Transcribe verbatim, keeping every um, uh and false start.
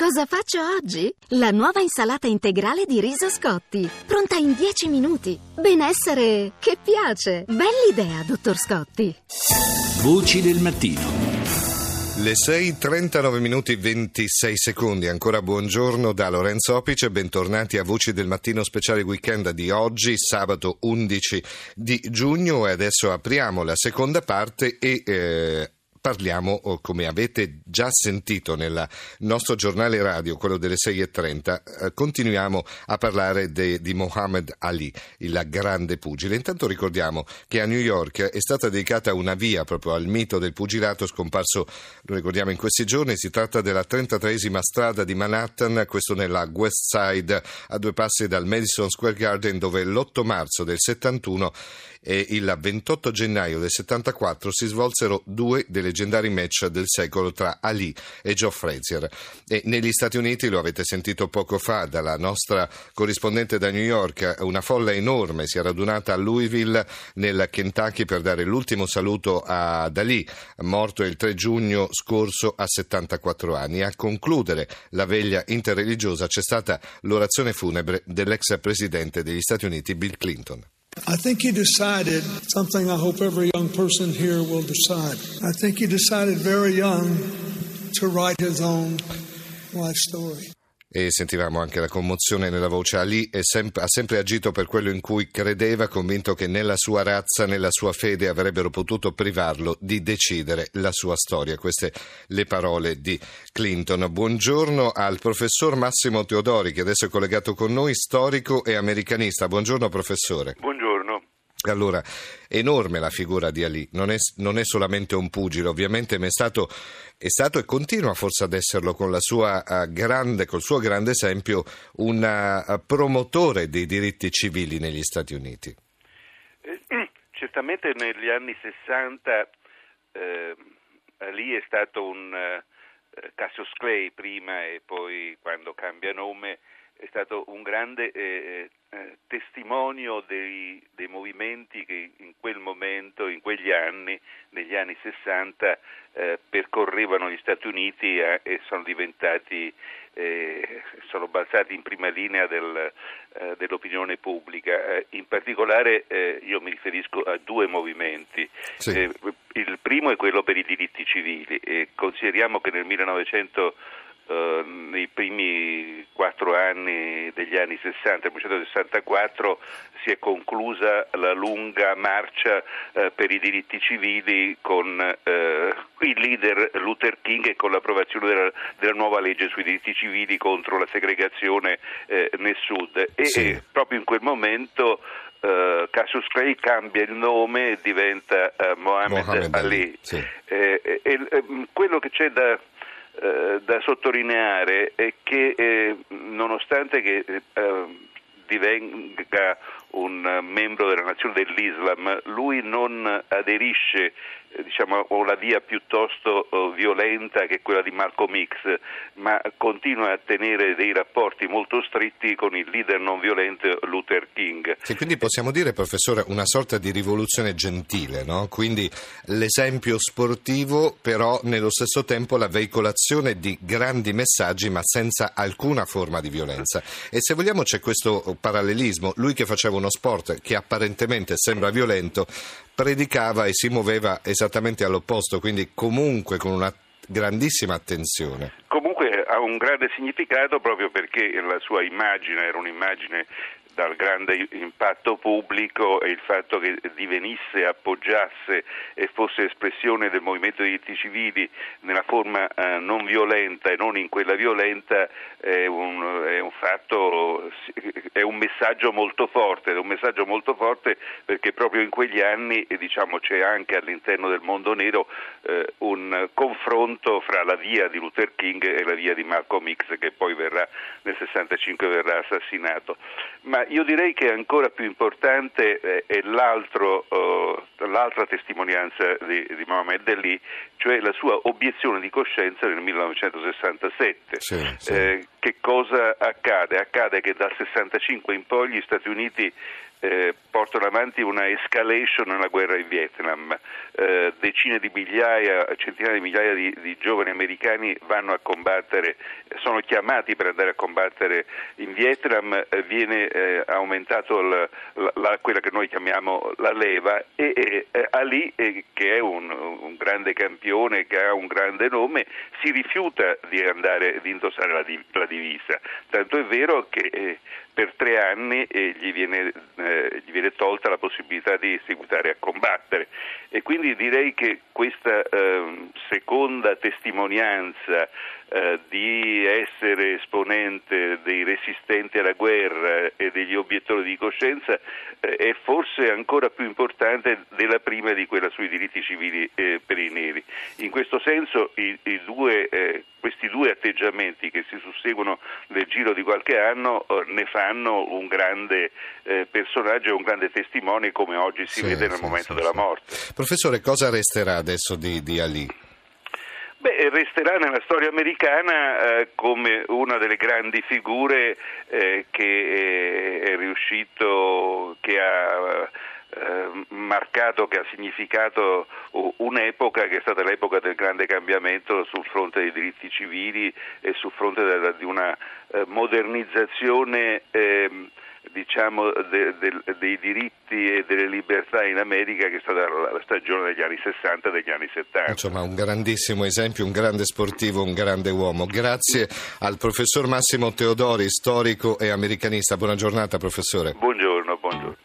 Cosa faccio oggi? La nuova insalata integrale di riso Scotti, pronta in dieci minuti. Benessere che piace. Bell'idea, dottor Scotti. Voci del mattino. Le sei e trentanove minuti e ventisei secondi, ancora buongiorno da Lorenzo Opice, bentornati a Voci del Mattino speciale weekend di oggi, sabato undici di giugno, e adesso apriamo la seconda parte e... Eh... Parliamo, come avete già sentito nel nostro giornale radio, quello delle sei e trenta, continuiamo a parlare de, di Muhammad Ali, il grande pugile. Intanto ricordiamo che a New York è stata dedicata una via proprio al mito del pugilato scomparso, lo ricordiamo, in questi giorni. Si tratta della trentatreesima strada di Manhattan, questo nella West Side, a due passi dal Madison Square Garden, dove l'otto marzo del settantuno e il ventotto gennaio del settantaquattro si svolsero due delle leggendari match del secolo tra Ali e Joe Frazier. E negli Stati Uniti, lo avete sentito poco fa dalla nostra corrispondente da New York, una folla enorme si è radunata a Louisville nel Kentucky per dare l'ultimo saluto ad Ali, morto il tre giugno scorso a settantaquattro anni. A concludere la veglia interreligiosa c'è stata l'orazione funebre dell'ex presidente degli Stati Uniti Bill Clinton. I think you decided something I hope every young person here will decide. I think you decided very young to write his own life story. E sentivamo anche la commozione nella voce. Ali è sem- ha sempre agito per quello in cui credeva, convinto che nella sua razza, nella sua fede avrebbero potuto privarlo di decidere la sua storia. Queste le parole di Clinton. Buongiorno al professor Massimo Teodori, che adesso è collegato con noi, storico e americanista. Buongiorno professore. Buongiorno. Allora, enorme la figura di Ali, non è, non è solamente un pugile ovviamente, ma è stato, è stato e continua forse ad esserlo con la sua uh, grande, col suo grande esempio, un uh, promotore dei diritti civili negli Stati Uniti. Eh, certamente negli anni sessanta eh, Ali è stato un eh, Cassius Clay prima e poi, quando cambia nome, è stato un grande eh, eh, testimonio dei, dei movimenti che in quel momento, in quegli anni, negli anni sessanta, eh, percorrevano gli Stati Uniti eh, e sono diventati, eh, sono balzati in prima linea del, eh, dell'opinione pubblica. Eh, in particolare eh, io mi riferisco a due movimenti. Sì. Eh, il primo è quello per i diritti civili. Eh, consideriamo che nel millenovecento Uh, nei primi quattro anni degli anni sessanta, millenovecentosessantaquattro, si è conclusa la lunga marcia uh, per i diritti civili con uh, il leader Luther King e con l'approvazione della, della nuova legge sui diritti civili contro la segregazione uh, nel Sud. E, sì. e proprio in quel momento Uh, Cassius Clay cambia il nome e diventa uh, Muhammad, Muhammad Ali. Ali. Sì. Eh, eh, eh, quello che c'è da da sottolineare è che eh, nonostante che eh, divenga un membro della Nazione dell'Islam, lui non aderisce, diciamo, o la via piuttosto violenta che è quella di Marco Mix, ma continua a tenere dei rapporti molto stretti con il leader non violento Luther King. Sì, quindi possiamo dire, professore, una sorta di rivoluzione gentile, no? Quindi l'esempio sportivo, però nello stesso tempo la veicolazione di grandi messaggi, ma senza alcuna forma di violenza. E se vogliamo c'è questo parallelismo: lui che faceva uno sport che apparentemente sembra violento, predicava e si muoveva esattamente all'opposto, quindi comunque con una grandissima attenzione. Comunque ha un grande significato, proprio perché la sua immagine era un'immagine dal grande impatto pubblico, e il fatto che divenisse, appoggiasse e fosse espressione del movimento dei diritti civili nella forma eh, non violenta e non in quella violenta è un, è un fatto, è un messaggio molto forte, è un messaggio molto forte perché proprio in quegli anni, diciamo, c'è anche all'interno del mondo nero eh, un confronto fra la via di Luther King e la via di Malcolm X, che poi verrà nel sessantacinque verrà assassinato. Ma io direi che ancora più importante è l'altro, l'altra testimonianza di, di Muhammad Ali, cioè la sua obiezione di coscienza nel millenovecentosessantasette. Sì, sì. Eh, che cosa accade? Accade che dal sessantacinque in poi gli Stati Uniti eh, portano avanti una escalation nella guerra in Vietnam, eh, decine di migliaia, centinaia di migliaia di, di giovani americani vanno a combattere, sono chiamati per andare a combattere in Vietnam, eh, viene eh, aumentato la, la, la, quella che noi chiamiamo la leva e, e, e Ali, eh, che è un, un grande campione, che ha un grande nome, si rifiuta di andare, di indossare la, div- la divisa, tanto è vero che eh, per tre anni eh, gli viene eh, gli viene tolta la possibilità di seguitare a combattere, e quindi direi che questa eh, seconda testimonianza eh, di essere esponente dei resistenti alla guerra e degli obiettori di coscienza eh, è forse ancora più importante della prima, di quella sui diritti civili eh, per i neri. In questo senso i, i due eh, questi due atteggiamenti che si susseguono nel giro di qualche anno ne fanno un grande eh, personaggio e un grande testimone, come oggi si sì, vede nel sì, momento sì, della sì. morte. Professore, cosa resterà adesso di, di Ali? Beh, resterà nella storia americana eh, come una delle grandi figure eh, che è, è riuscito, che ha... Eh, marcato, che ha significato un'epoca che è stata l'epoca del grande cambiamento sul fronte dei diritti civili e sul fronte della, di una eh, modernizzazione eh, diciamo de, de, dei diritti e delle libertà in America, che è stata la, la stagione degli anni sessanta e degli anni settanta. Insomma, un grandissimo esempio, un grande sportivo, un grande uomo. Grazie al professor Massimo Teodori, storico e americanista. Buona giornata, professore. Buongiorno, buongiorno.